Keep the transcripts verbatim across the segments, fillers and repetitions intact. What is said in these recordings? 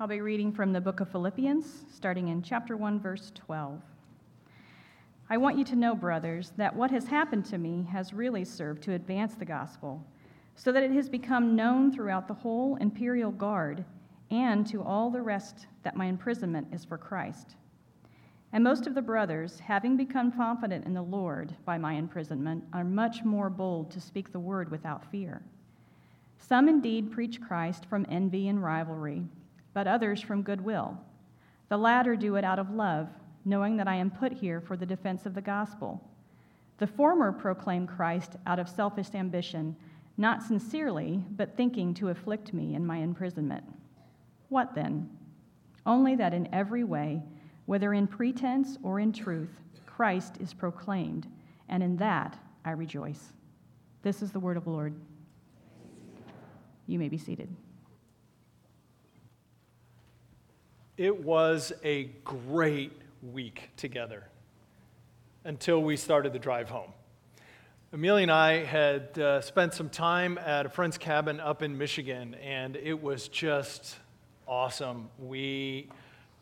I'll be reading from the book of Philippians, starting in chapter one, verse twelve. I want you to know, brothers, that what has happened to me has really served to advance the gospel, so that it has become known throughout the whole imperial guard and to all the rest that my imprisonment is for Christ. And most of the brothers, having become confident in the Lord by my imprisonment, are much more bold to speak the word without fear. Some indeed preach Christ from envy and rivalry, but others from goodwill. The latter do it out of love, knowing that I am put here for the defense of the gospel. The former proclaim Christ out of selfish ambition, not sincerely, but thinking to afflict me in my imprisonment. What then? Only that in every way, whether in pretense or in truth, Christ is proclaimed, and in that I rejoice. This is the word of the Lord. You may be seated. It was a great week together until we started the drive home. Amelia and I had uh, spent some time at a friend's cabin up in Michigan, and it was just awesome. We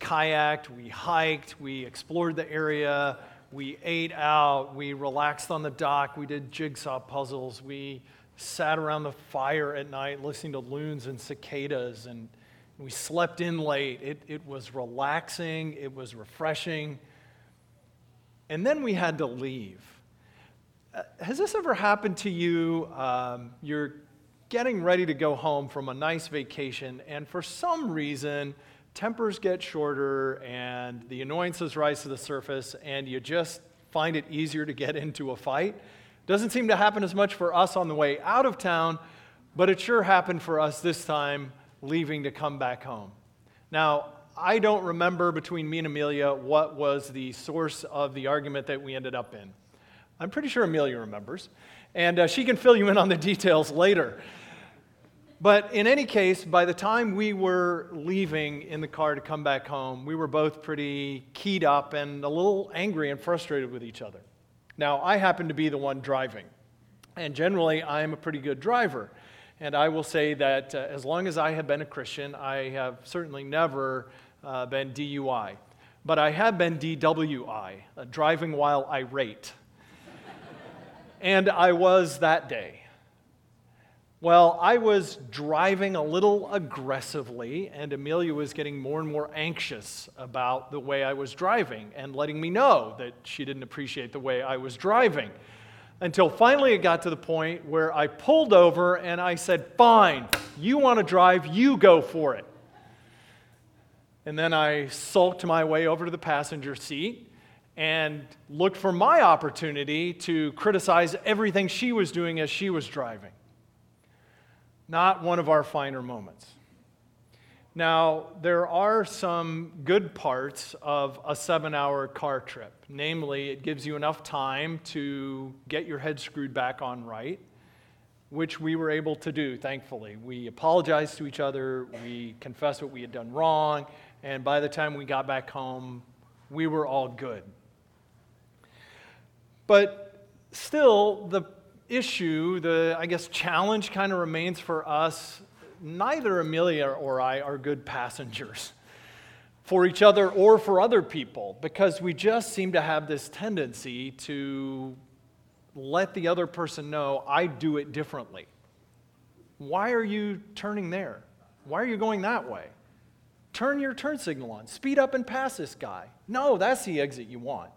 kayaked, we hiked, we explored the area, we ate out, we relaxed on the dock, we did jigsaw puzzles, we sat around the fire at night listening to loons and cicadas, and we slept in late. It, it was relaxing, it was refreshing, and then we had to leave. Uh, has this ever happened to you? Um, you're getting ready to go home from a nice vacation, and for some reason, tempers get shorter and the annoyances rise to the surface and you just find it easier to get into a fight. Doesn't seem to happen as much for us on the way out of town, but it sure happened for us this time leaving to come back home. Now, I don't remember between me and Amelia what was the source of the argument that we ended up in. I'm pretty sure Amelia remembers, and uh, she can fill you in on the details later. But in any case, by the time we were leaving in the car to come back home, we were both pretty keyed up and a little angry and frustrated with each other. Now, I happen to be the one driving, and generally I am a pretty good driver. And I will say that uh, as long as I have been a Christian, I have certainly never uh, been D U I. But I have been D W I, uh, driving while irate. And I was that day. Well, I was driving a little aggressively, and Amelia was getting more and more anxious about the way I was driving and letting me know that she didn't appreciate the way I was driving, until finally it got to the point where I pulled over and I said, "Fine, you want to drive, you go for it." And then I sulked my way over to the passenger seat and looked for my opportunity to criticize everything she was doing as she was driving. Not one of our finer moments. Now, there are some good parts of a seven-hour car trip. Namely, it gives you enough time to get your head screwed back on right, which we were able to do, thankfully. We apologized to each other, we confessed what we had done wrong, and by the time we got back home, we were all good. But still, the issue, the, I guess, challenge kind of remains for us. Neither Amelia or I are good passengers for each other or for other people, because we just seem to have this tendency to let the other person know, I do it differently. Why are you turning there? Why are you going that way? Turn your turn signal on. Speed up and pass this guy. No, that's the exit you want.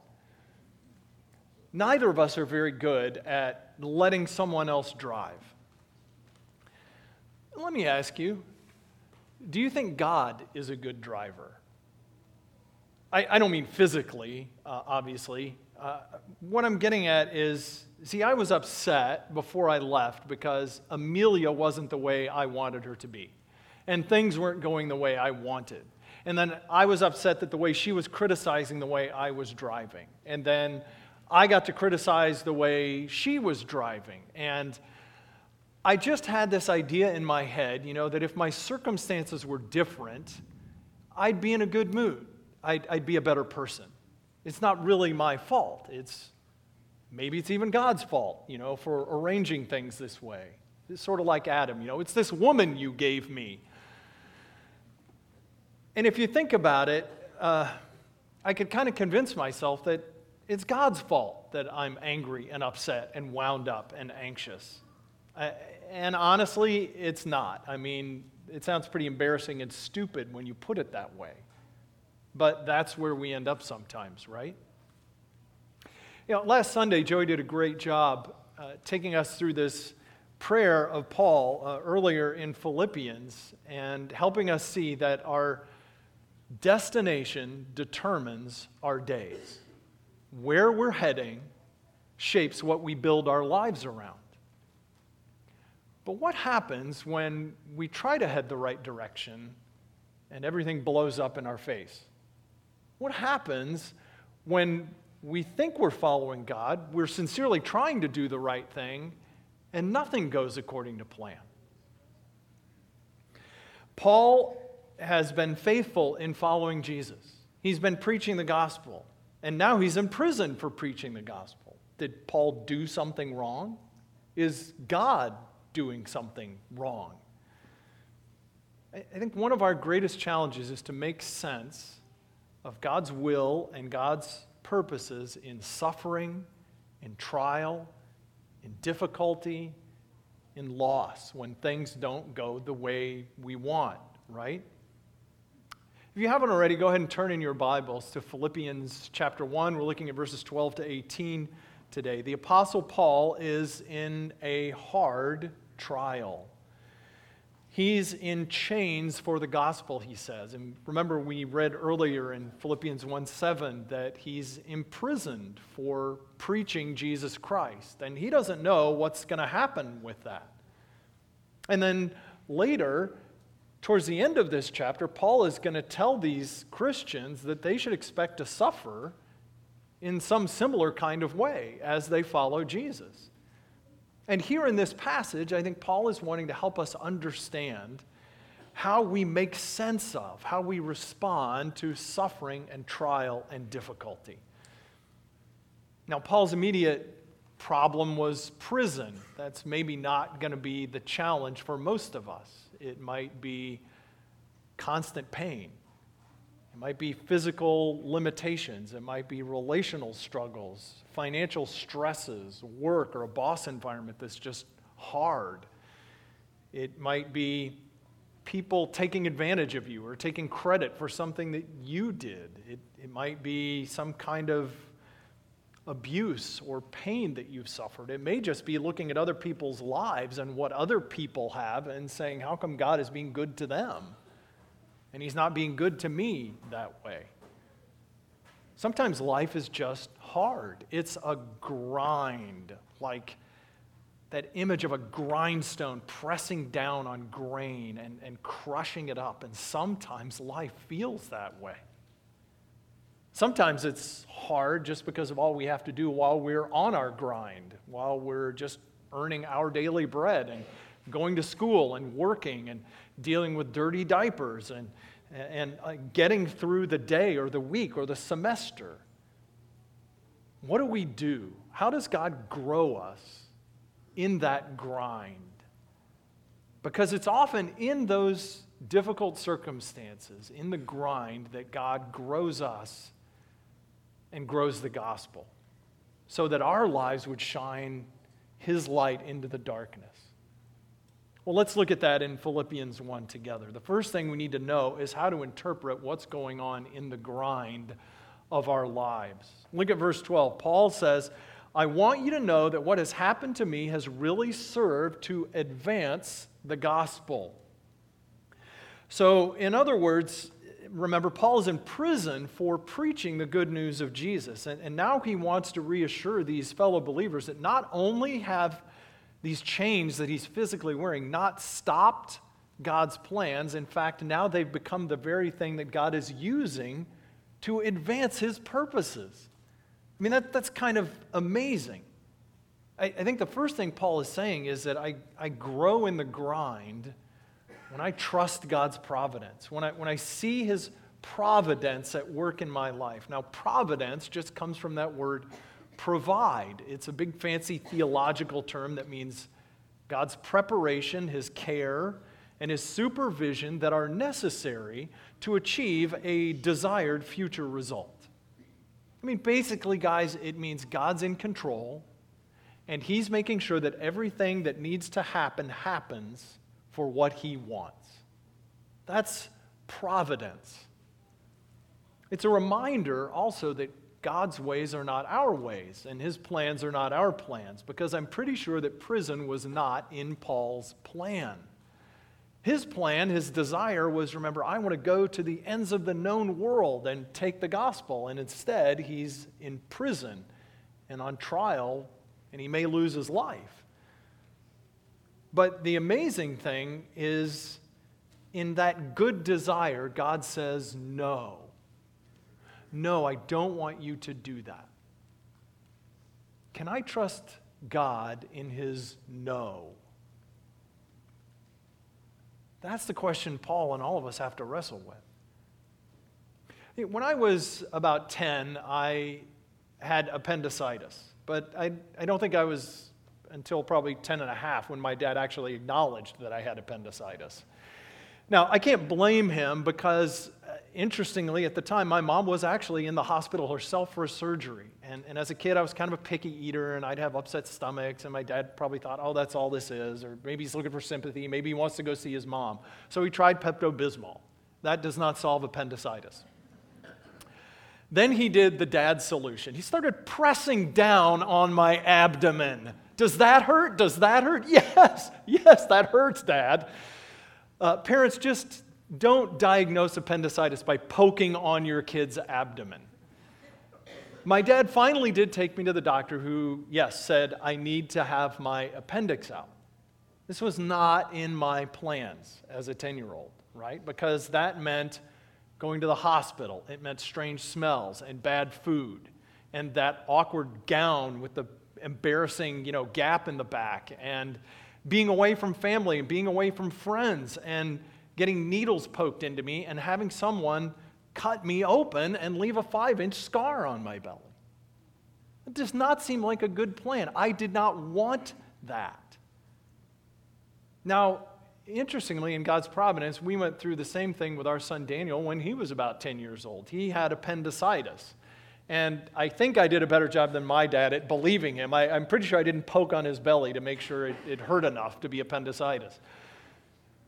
Neither of us are very good at letting someone else drive. Let me ask you, do you think God is a good driver? I, I don't mean physically, uh, obviously. Uh, what I'm getting at is, see, I was upset before I left because Amelia wasn't the way I wanted her to be, and things weren't going the way I wanted. And then I was upset that the way she was criticizing the way I was driving, and then I got to criticize the way she was driving. And I just had this idea in my head, you know, that if my circumstances were different, I'd be in a good mood. I'd, I'd be a better person. It's not really my fault. It's maybe it's even God's fault, you know, for arranging things this way. It's sort of like Adam, you know, it's this woman you gave me. And if you think about it, uh, I could kind of convince myself that it's God's fault that I'm angry and upset and wound up and anxious. I, and honestly, it's not. I mean, it sounds pretty embarrassing and stupid when you put it that way. But that's where we end up sometimes, right? You know, last Sunday, Joey did a great job uh, taking us through this prayer of Paul uh, earlier in Philippians and helping us see that our destination determines our days. Where we're heading shapes what we build our lives around. But what happens when we try to head the right direction and everything blows up in our face? What happens when we think we're following God, we're sincerely trying to do the right thing, and nothing goes according to plan? Paul has been faithful in following Jesus. He's been preaching the gospel, and now he's in prison for preaching the gospel. Did Paul do something wrong? Is God doing something wrong? I think one of our greatest challenges is to make sense of God's will and God's purposes in suffering, in trial, in difficulty, in loss, when things don't go the way we want, right? If you haven't already, go ahead and turn in your Bibles to Philippians chapter one. We're looking at verses twelve to eighteen today. The Apostle Paul is in a hard trial. He's in chains for the gospel, he says. And remember, we read earlier in Philippians one seven that he's imprisoned for preaching Jesus Christ. And he doesn't know what's going to happen with that. And then later, towards the end of this chapter, Paul is going to tell these Christians that they should expect to suffer in some similar kind of way as they follow Jesus. And here in this passage, I think Paul is wanting to help us understand how we make sense of, how we respond to suffering and trial and difficulty. Now, Paul's immediate problem was prison. That's maybe not going to be the challenge for most of us. It might be constant pain. It might be physical limitations. It might be relational struggles, financial stresses, work or a boss environment that's just hard. It might be people taking advantage of you or taking credit for something that you did. It, it might be some kind of abuse or pain that you've suffered. It may just be looking at other people's lives and what other people have and saying, how come God is being good to them? And he's not being good to me that way. Sometimes life is just hard. It's a grind, like that image of a grindstone pressing down on grain and, and crushing it up. And sometimes life feels that way. Sometimes it's hard just because of all we have to do while we're on our grind, while we're just earning our daily bread and going to school and working and dealing with dirty diapers and, and getting through the day or the week or the semester. What do we do? How does God grow us in that grind? Because it's often in those difficult circumstances, in the grind, that God grows us and grows the gospel so that our lives would shine his light into the darkness. Well, let's look at that in Philippians one together. The first thing we need to know is how to interpret what's going on in the grind of our lives. Look at verse twelve. Paul says, I want you to know that what has happened to me has really served to advance the gospel. So, in other words, remember, Paul is in prison for preaching the good news of Jesus. And, and now he wants to reassure these fellow believers that not only have these chains that he's physically wearing not stopped God's plans. In fact, now they've become the very thing that God is using to advance his purposes. I mean, that, that's kind of amazing. I, I think the first thing Paul is saying is that I, I grow in the grind when I trust God's providence, when I, when I see his providence at work in my life. Now, providence just comes from that word provide. It's a big fancy theological term that means God's preparation, his care, and his supervision that are necessary to achieve a desired future result. I mean, basically, guys, it means God's in control, and he's making sure that everything that needs to happen happens for what he wants. That's providence. It's a reminder also that God's ways are not our ways, and his plans are not our plans, because I'm pretty sure that prison was not in Paul's plan. His plan, his desire was, remember, I want to go to the ends of the known world and take the gospel, and instead he's in prison and on trial, and he may lose his life. But the amazing thing is, in that good desire, God says, no. No, I don't want you to do that. Can I trust God in his no? That's the question Paul and all of us have to wrestle with. When I was about ten, I had appendicitis, but I, I don't think I was until probably ten and a half when my dad actually acknowledged that I had appendicitis. Now, I can't blame him because, uh, interestingly, at the time, my mom was actually in the hospital herself for surgery. And, and as a kid, I was kind of a picky eater, and I'd have upset stomachs, and my dad probably thought, oh, that's all this is, or maybe he's looking for sympathy, maybe he wants to go see his mom. So he tried Pepto-Bismol. That does not solve appendicitis. Then he did the dad solution. He started pressing down on my abdomen. Does that hurt? Does that hurt? Yes, yes, that hurts, Dad. Uh, parents, just don't diagnose appendicitis by poking on your kid's abdomen. My dad finally did take me to the doctor who, yes, said, I need to have my appendix out. This was not in my plans as a ten-year-old, right? Because that meant going to the hospital. It meant strange smells and bad food and that awkward gown with the embarrassing, you know, gap in the back and being away from family and being away from friends and getting needles poked into me and having someone cut me open and leave a five-inch scar on my belly. It does not seem like a good plan. I did not want that. Now, interestingly, in God's providence, we went through the same thing with our son Daniel when he was about ten years old. He had appendicitis. And I think I did a better job than my dad at believing him. I, I'm pretty sure I didn't poke on his belly to make sure it, it hurt enough to be appendicitis.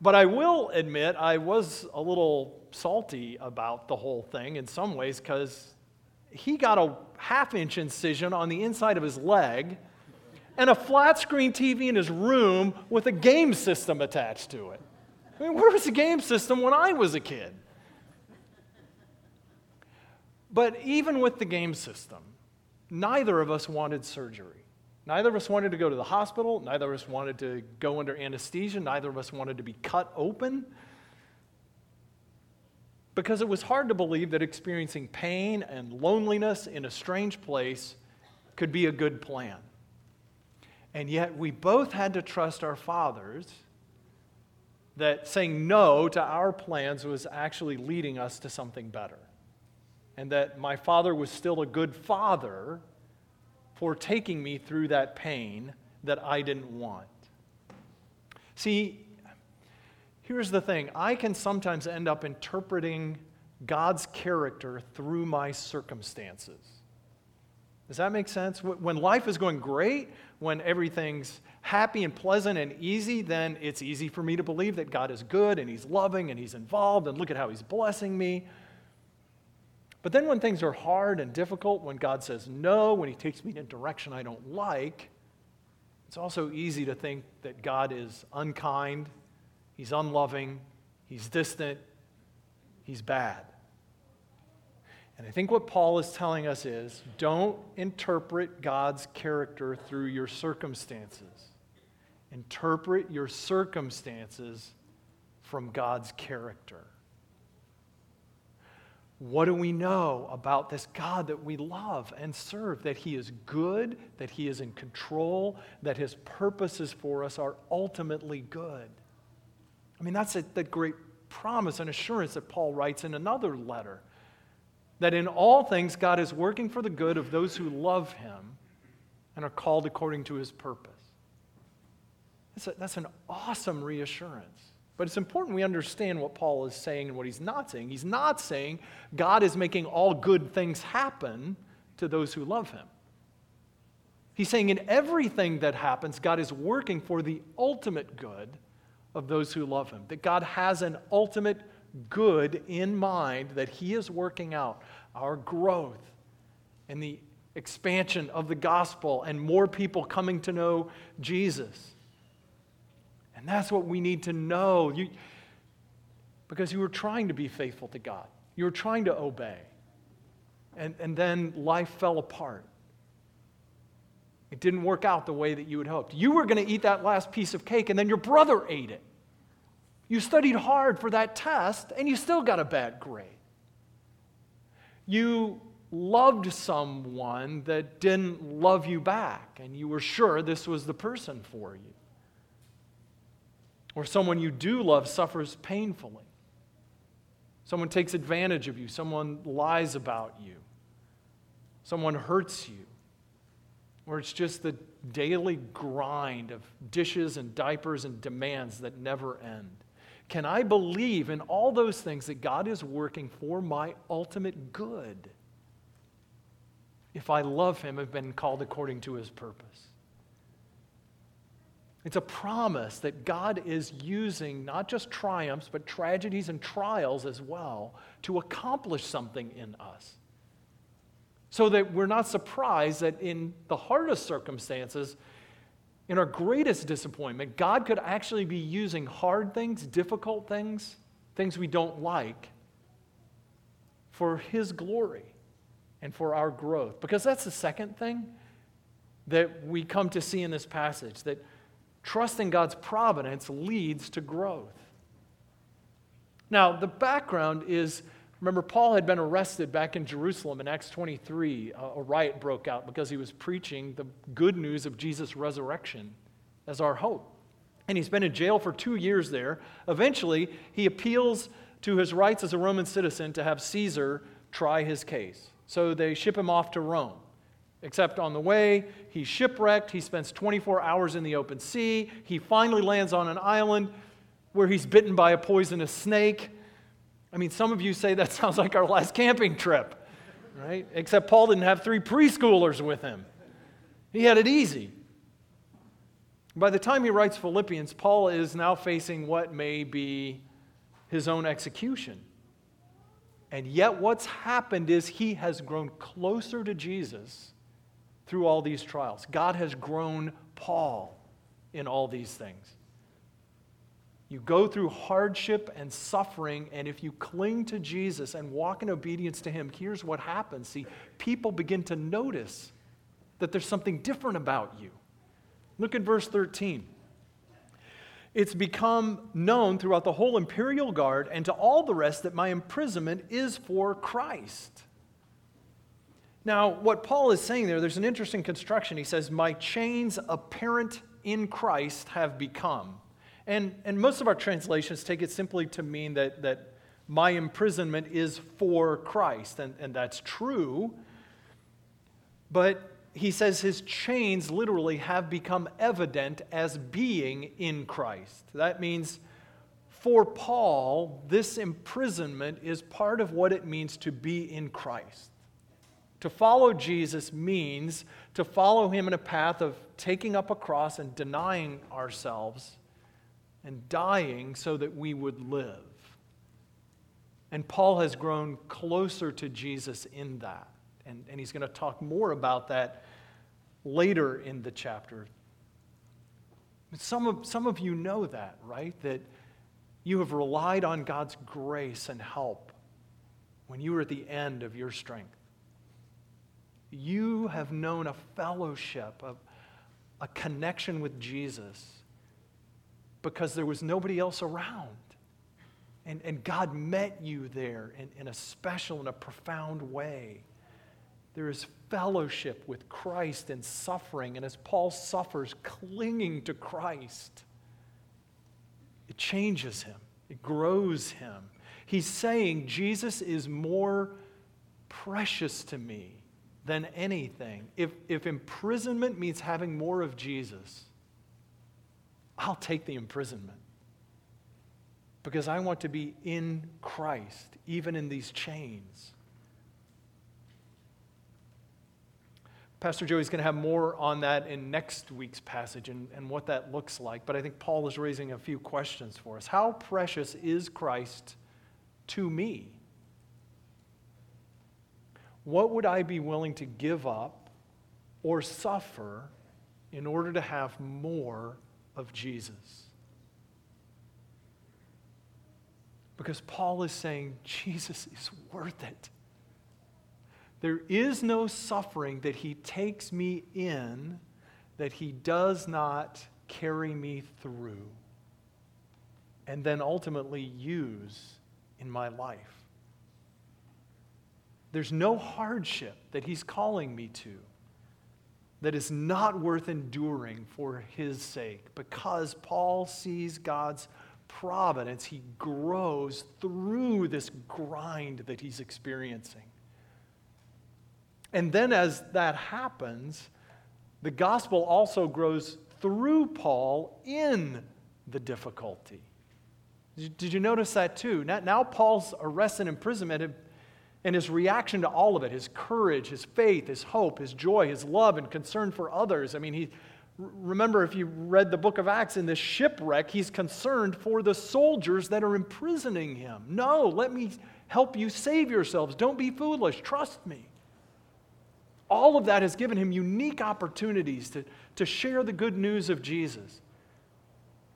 But I will admit I was a little salty about the whole thing in some ways because he got a half-inch incision on the inside of his leg and a flat-screen T V in his room with a game system attached to it. I mean, where was the game system when I was a kid? But even with the game system, neither of us wanted surgery. Neither of us wanted to go to the hospital. Neither of us wanted to go under anesthesia. Neither of us wanted to be cut open. Because it was hard to believe that experiencing pain and loneliness in a strange place could be a good plan. And yet we both had to trust our fathers that saying no to our plans was actually leading us to something better. And that my father was still a good father for taking me through that pain that I didn't want. See, here's the thing. I can sometimes end up interpreting God's character through my circumstances. Does that make sense? When life is going great, when everything's happy and pleasant and easy, then it's easy for me to believe that God is good and he's loving and he's involved and look at how he's blessing me. But then when things are hard and difficult, when God says no, when he takes me in a direction I don't like, it's also easy to think that God is unkind, he's unloving, he's distant, he's bad. And I think what Paul is telling us is, don't interpret God's character through your circumstances. Interpret your circumstances from God's character. What do we know about this God that we love and serve? That he is good, that he is in control, that his purposes for us are ultimately good. I mean, that's that great promise and assurance that Paul writes in another letter. That in all things, God is working for the good of those who love him and are called according to his purpose. That's, a, that's an awesome reassurance. But it's important we understand what Paul is saying and what he's not saying. He's not saying God is making all good things happen to those who love him. He's saying in everything that happens, God is working for the ultimate good of those who love him. That God has an ultimate good in mind that he is working out. Our growth and the expansion of the gospel and more people coming to know Jesus. And that's what we need to know. You, because you were trying to be faithful to God. You were trying to obey. And, and then life fell apart. It didn't work out the way that you had hoped. You were going to eat that last piece of cake, and then your brother ate it. You studied hard for that test, and you still got a bad grade. You loved someone that didn't love you back, and you were sure this was the person for you. Or someone you do love suffers painfully. Someone takes advantage of you. Someone lies about you. Someone hurts you. Or it's just the daily grind of dishes and diapers and demands that never end. Can I believe in all those things that God is working for my ultimate good? If I love him, I've been called according to his purpose. It's a promise that God is using not just triumphs, but tragedies and trials as well to accomplish something in us. So that we're not surprised that in the hardest circumstances, in our greatest disappointment, God could actually be using hard things, difficult things, things we don't like, for his glory and for our growth. Because that's the second thing that we come to see in this passage, that trusting God's providence leads to growth. Now, the background is, remember, Paul had been arrested back in Jerusalem in Acts twenty-three. A riot broke out because he was preaching the good news of Jesus' resurrection as our hope. And he's been in jail for two years there. Eventually, he appeals to his rights as a Roman citizen to have Caesar try his case. So they ship him off to Rome. Except on the way, he's shipwrecked. He spends twenty-four hours in the open sea. He finally lands on an island where he's bitten by a poisonous snake. I mean, some of you say that sounds like our last camping trip, right? Except Paul didn't have three preschoolers with him. He had it easy. By the time he writes Philippians, Paul is now facing what may be his own execution. And yet what's happened is he has grown closer to Jesus through all these trials. God has grown Paul in all these things. You go through hardship and suffering, and if you cling to Jesus and walk in obedience to him, here's what happens. See, people begin to notice that there's something different about you. Look at verse thirteen. It's become known throughout the whole imperial guard and to all the rest that my imprisonment is for Christ. Now, what Paul is saying there, there's an interesting construction. He says, my chains apparent in Christ have become. And, and most of our translations take it simply to mean that, that my imprisonment is for Christ, and, and that's true. But he says his chains literally have become evident as being in Christ. That means for Paul, this imprisonment is part of what it means to be in Christ. To follow Jesus means to follow him in a path of taking up a cross and denying ourselves and dying so that we would live. And Paul has grown closer to Jesus in that. And, and he's going to talk more about that later in the chapter. Some of, some of you know that, right? That you have relied on God's grace and help when you were at the end of your strength. You have known a fellowship, a, a connection with Jesus, because there was nobody else around. And, and God met you there in, in a special and a profound way. There is fellowship with Christ in suffering, and as Paul suffers, clinging to Christ, it changes him. It grows him. He's saying, Jesus is more precious to me than anything. If, if imprisonment means having more of Jesus, I'll take the imprisonment. because I want to be in Christ, even in these chains. Pastor Joey's going to have more on that in next week's passage and, and what that looks like, but I think Paul is raising a few questions for us. How precious is Christ to me? What would I be willing to give up or suffer in order to have more of Jesus? Because Paul is saying, Jesus is worth it. There is no suffering that he takes me in that he does not carry me through and then ultimately use in my life. There's no hardship that he's calling me to that is not worth enduring for his sake, because Paul sees God's providence. He grows through this grind that he's experiencing. And then as that happens, the gospel also grows through Paul in the difficulty. Did you notice that too? Now Paul's arrest and imprisonment and his reaction to all of it, his courage, his faith, his hope, his joy, his love and concern for others. I mean, he remember if you read the book of Acts, in this shipwreck, he's concerned for the soldiers that are imprisoning him. No, let me help you save yourselves. Don't be foolish. Trust me. All of that has given him unique opportunities to, to share the good news of Jesus.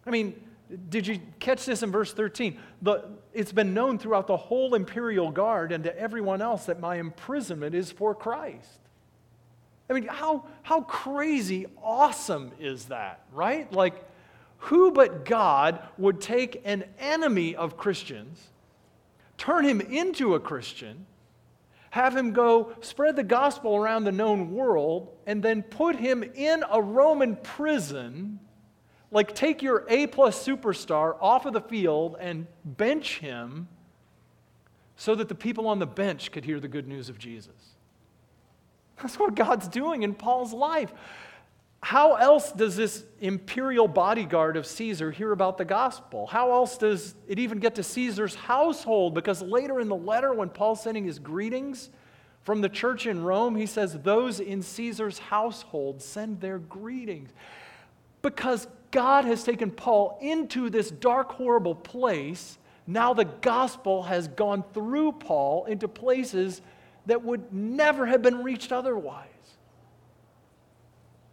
I mean, did you catch this in verse thirteen? The, it's been known throughout the whole imperial guard and to everyone else that my imprisonment is for Christ. I mean, how, how crazy awesome is that, right? Like, who but God would take an enemy of Christians, turn him into a Christian, have him go spread the gospel around the known world, and then put him in a Roman prison, like take your A-plus superstar off of the field and bench him so that the people on the bench could hear the good news of Jesus. That's what God's doing in Paul's life. How else does this imperial bodyguard of Caesar hear about the gospel? How else does it even get to Caesar's household? Because later in the letter, when Paul's sending his greetings from the church in Rome, he says, those in Caesar's household send their greetings. Because God has taken Paul into this dark, horrible place, now the gospel has gone through Paul into places that would never have been reached otherwise.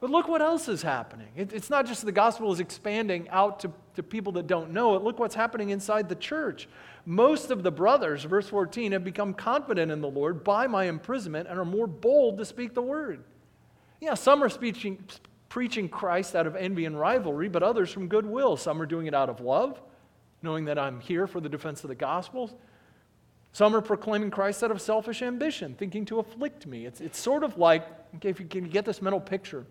But look what else is happening. It, it's not just the gospel is expanding out to, to people that don't know it. Look what's happening inside the church. Most of the brothers, verse fourteen, have become confident in the Lord by my imprisonment and are more bold to speak the word. Yeah, some are speaking, preaching Christ out of envy and rivalry, but others from goodwill. Some are doing it out of love, knowing that I'm here for the defense of the gospel. Some are proclaiming Christ out of selfish ambition, thinking to afflict me. It's, it's sort of like, okay, if you can get this mental picture,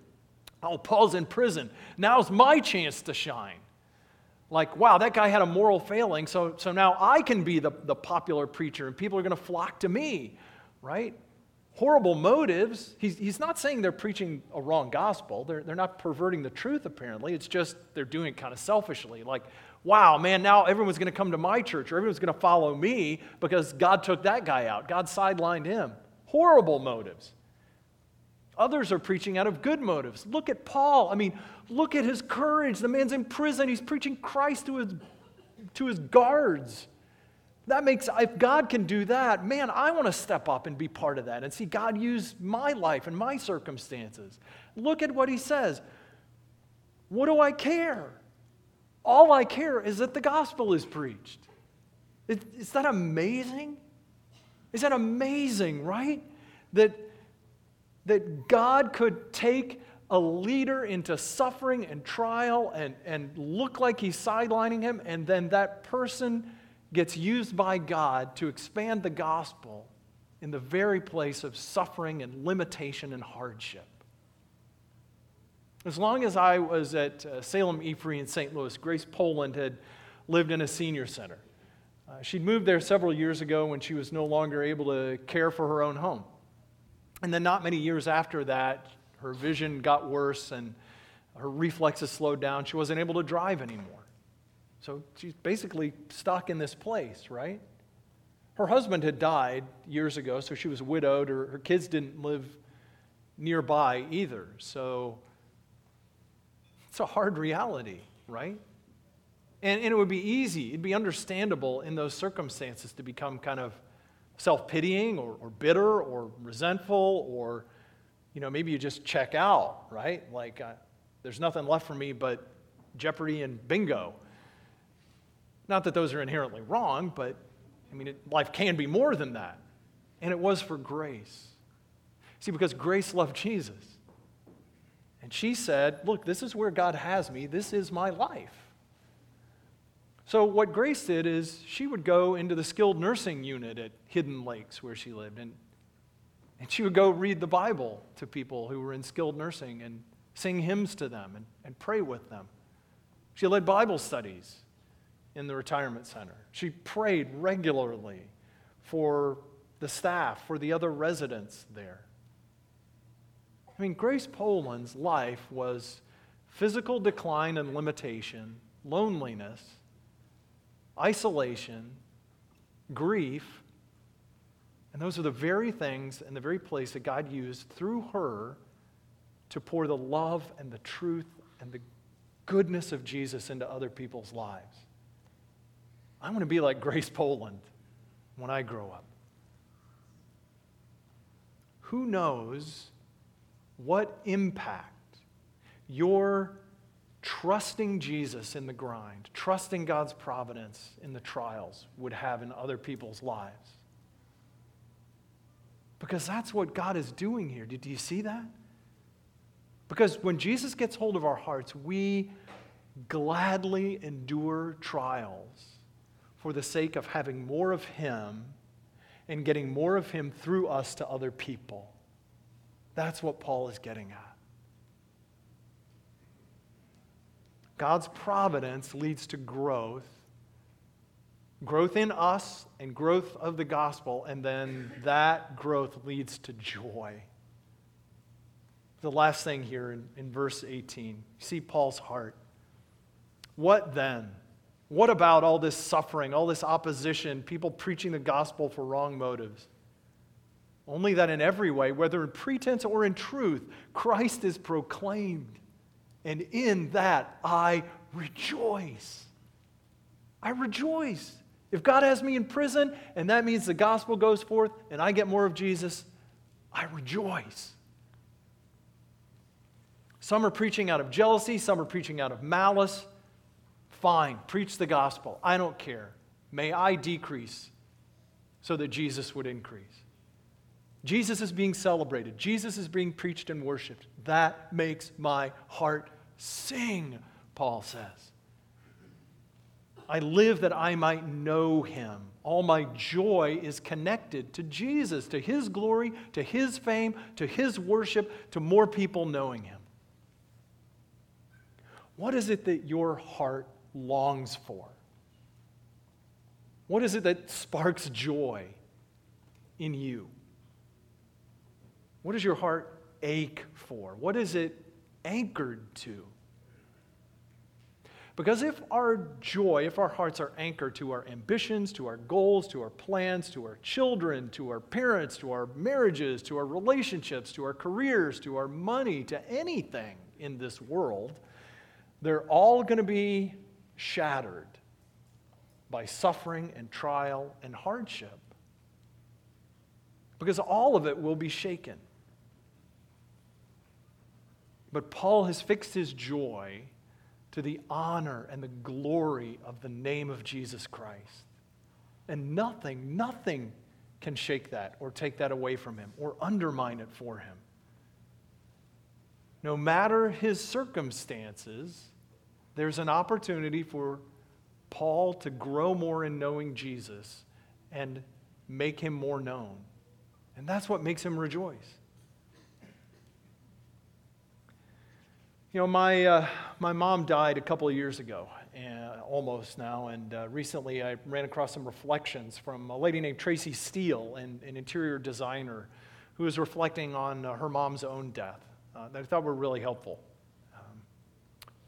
oh, Paul's in prison. Now's my chance to shine. Like, wow, that guy had a moral failing, so, so now I can be the, the popular preacher, and people are going to flock to me, right? Horrible motives. He's, he's not saying they're preaching a wrong gospel. They're, they're not perverting the truth, apparently. It's just they're doing it kind of selfishly. Like, wow, man, now everyone's going to come to my church, or everyone's going to follow me because God took that guy out. God sidelined him. Horrible motives. Others are preaching out of good motives. Look at Paul. I mean, look at his courage. The man's in prison. He's preaching Christ to his, to his guards. That makes, if God can do that, man, I want to step up and be part of that and see God use my life and my circumstances. Look at what he says. What do I care? All I care is that the gospel is preached. Is that amazing? Is that amazing, right? That... That God could take a leader into suffering and trial and, and look like he's sidelining him, and then that person gets used by God to expand the gospel in the very place of suffering and limitation and hardship. As long as I was at uh, Salem EFree in Saint Louis, Grace Poland had lived in a senior center. Uh, she'd moved there several years ago when she was no longer able to care for her own home. And then not many years after that, her vision got worse and her reflexes slowed down. She wasn't able to drive anymore. So she's basically stuck in this place, right? Her husband had died years ago, so she was widowed. Her, her kids didn't live nearby either. So it's a hard reality, right? And, and it would be easy, it'd be understandable in those circumstances to become kind of self-pitying or, or bitter or resentful, or, you know, maybe you just check out, right? Like, uh, there's nothing left for me but Jeopardy and bingo. Not that those are inherently wrong, but, I mean, it, life can be more than that. And it was for Grace. See, because Grace loved Jesus. And she said, look, this is where God has me. This is my life. So what Grace did is she would go into the skilled nursing unit at Hidden Lakes where she lived. And, and she would go read the Bible to people who were in skilled nursing and sing hymns to them and, and pray with them. She led Bible studies in the retirement center. She prayed regularly for the staff, for the other residents there. I mean, Grace Poland's life was physical decline and limitation, loneliness, isolation, grief, and those are the very things and the very place that God used through her to pour the love and the truth and the goodness of Jesus into other people's lives. I want to be like Grace Poland when I grow up. Who knows what impact your trusting Jesus in the grind, trusting God's providence in the trials would have in other people's lives? Because that's what God is doing here. Do you see that? Because when Jesus gets hold of our hearts, we gladly endure trials for the sake of having more of Him and getting more of Him through us to other people. That's what Paul is getting at. God's providence leads to growth, growth in us and growth of the gospel, and then that growth leads to joy. The last thing here in, in verse eighteen, see Paul's heart. What then? What about all this suffering, all this opposition, people preaching the gospel for wrong motives? Only that in every way, whether in pretense or in truth, Christ is proclaimed, and in that I rejoice. I rejoice. If God has me in prison, and that means the gospel goes forth, and I get more of Jesus, I rejoice. Some are preaching out of jealousy, some are preaching out of malice. Fine, preach the gospel. I don't care. May I decrease so that Jesus would increase. Jesus is being celebrated. Jesus is being preached and worshiped. That makes my heart sing, Paul says. I live that I might know Him. All my joy is connected to Jesus, to His glory, to His fame, to His worship, to more people knowing Him. What is it that your heart longs for? What is it that sparks joy in you? What does your heart ache for? What is it anchored to? Because if our joy, if our hearts are anchored to our ambitions, to our goals, to our plans, to our children, to our parents, to our marriages, to our relationships, to our careers, to our money, to anything in this world, they're all going to be shattered by suffering and trial and hardship, because all of it will be shaken. But Paul has fixed his joy to the honor and the glory of the name of Jesus Christ. And nothing, nothing can shake that or take that away from him or undermine it for him. No matter his circumstances, there's an opportunity for Paul to grow more in knowing Jesus and make him more known. And that's what makes him rejoice. You know, my uh, my mom died a couple of years ago, uh, almost now, and uh, recently I ran across some reflections from a lady named Tracy Steele, an, an interior designer, who was reflecting on uh, her mom's own death uh, that I thought were really helpful. Um,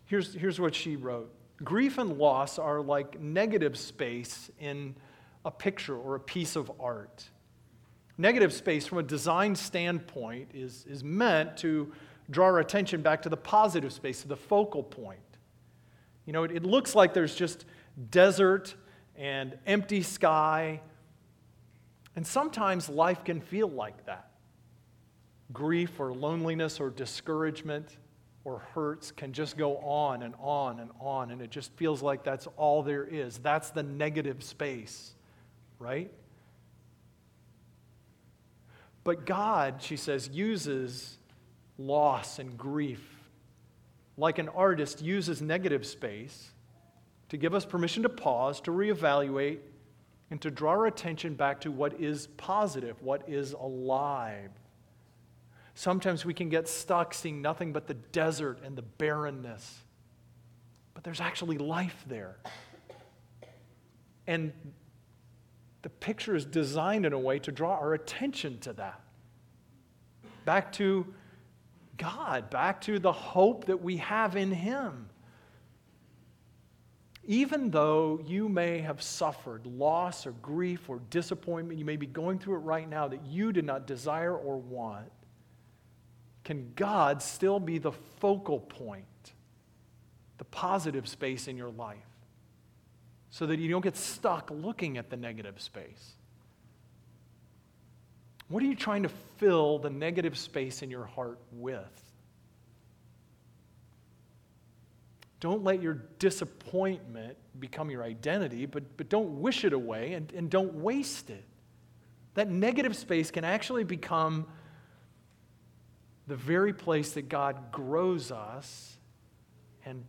here's, here's what she wrote. Grief and loss are like negative space in a picture or a piece of art. Negative space, from a design standpoint, is, is meant to draw our attention back to the positive space, to the focal point. You know, it, it looks like there's just desert and empty sky, and sometimes life can feel like that. Grief or loneliness or discouragement or hurts can just go on and on and on, and it just feels like that's all there is. That's the negative space, right? But God, she says, uses loss and grief like an artist uses negative space to give us permission to pause, to reevaluate, and to draw our attention back to what is positive, what is alive. Sometimes we can get stuck seeing nothing but the desert and the barrenness. But there's actually life there. And the picture is designed in a way to draw our attention to that. Back to God, back to the hope that we have in Him. Even though you may have suffered loss or grief or disappointment, you may be going through it right now that you did not desire or want, can God still be the focal point, the positive space in your life, so that you don't get stuck looking at the negative space? What are you trying to fill the negative space in your heart with? Don't let your disappointment become your identity, but, but don't wish it away and, and don't waste it. That negative space can actually become the very place that God grows us and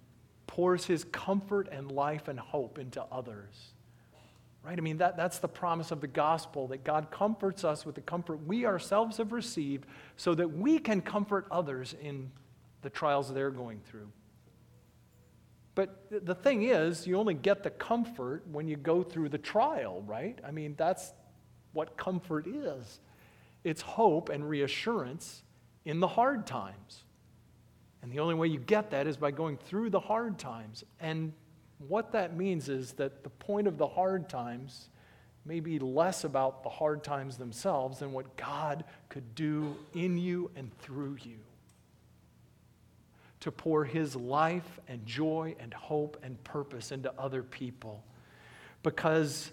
pours His comfort and life and hope into others. Right? I mean, that, that's the promise of the gospel, that God comforts us with the comfort we ourselves have received so that we can comfort others in the trials they're going through. But the thing is, you only get the comfort when you go through the trial, right? I mean, that's what comfort is. It's hope and reassurance in the hard times. And the only way you get that is by going through the hard times. And what that means is that the point of the hard times may be less about the hard times themselves than what God could do in you and through you to pour His life and joy and hope and purpose into other people. Because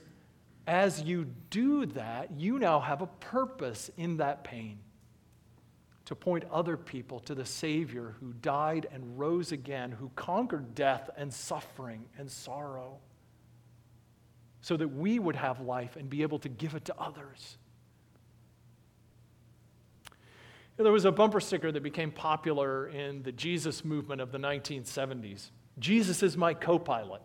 as you do that, you now have a purpose in that pain to point other people to the Savior who died and rose again, who conquered death and suffering and sorrow, so that we would have life and be able to give it to others. There was a bumper sticker that became popular in the Jesus movement of the nineteen seventies. Jesus is my co-pilot.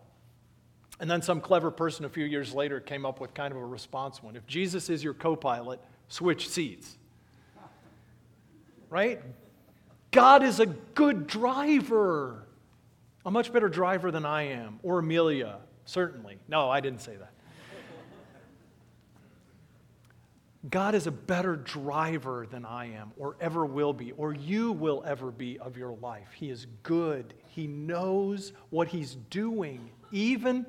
And then some clever person a few years later came up with kind of a response one. If Jesus is your co-pilot, switch seats. Right? God is a good driver, a much better driver than I am, or Amelia, certainly. No, I didn't say that. God is a better driver than I am, or ever will be, or you will ever be of your life. He is good. He knows what He's doing, even,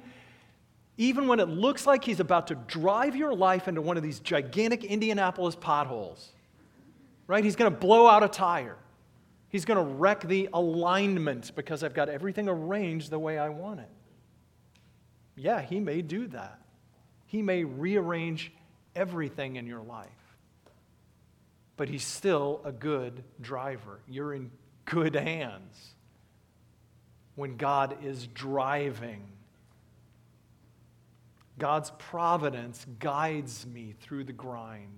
even when it looks like He's about to drive your life into one of these gigantic Indianapolis potholes. Right? He's going to blow out a tire. He's going to wreck the alignment because I've got everything arranged the way I want it. Yeah, He may do that. He may rearrange everything in your life. But He's still a good driver. You're in good hands when God is driving. God's providence guides me through the grind.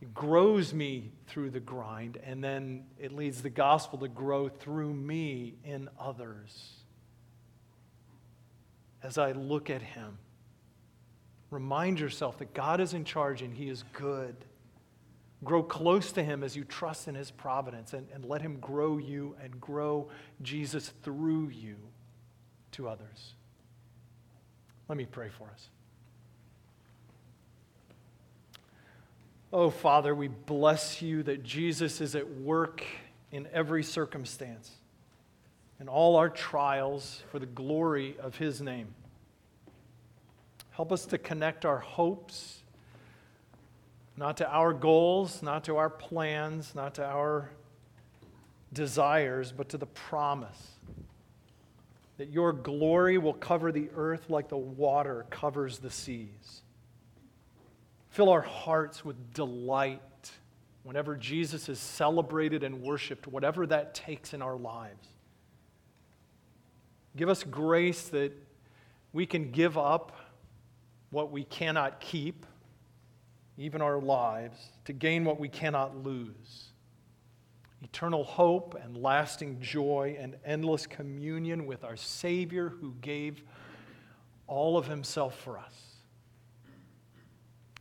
It grows me through the grind, and then it leads the gospel to grow through me in others. As I look at Him, remind yourself that God is in charge and He is good. Grow close to Him as you trust in His providence, and, and let Him grow you and grow Jesus through you to others. Let me pray for us. Oh, Father, we bless You that Jesus is at work in every circumstance. in all our trials for the glory of his name. Help us to connect our hopes, not to our goals, not to our plans, not to our desires, but to the promise that your glory will cover the earth like the water covers the seas. Fill our hearts with delight whenever Jesus is celebrated and worshiped, whatever that takes in our lives. Give us grace that we can give up what we cannot keep, even our lives, to gain what we cannot lose. Eternal hope and lasting joy and endless communion with our Savior who gave all of himself for us.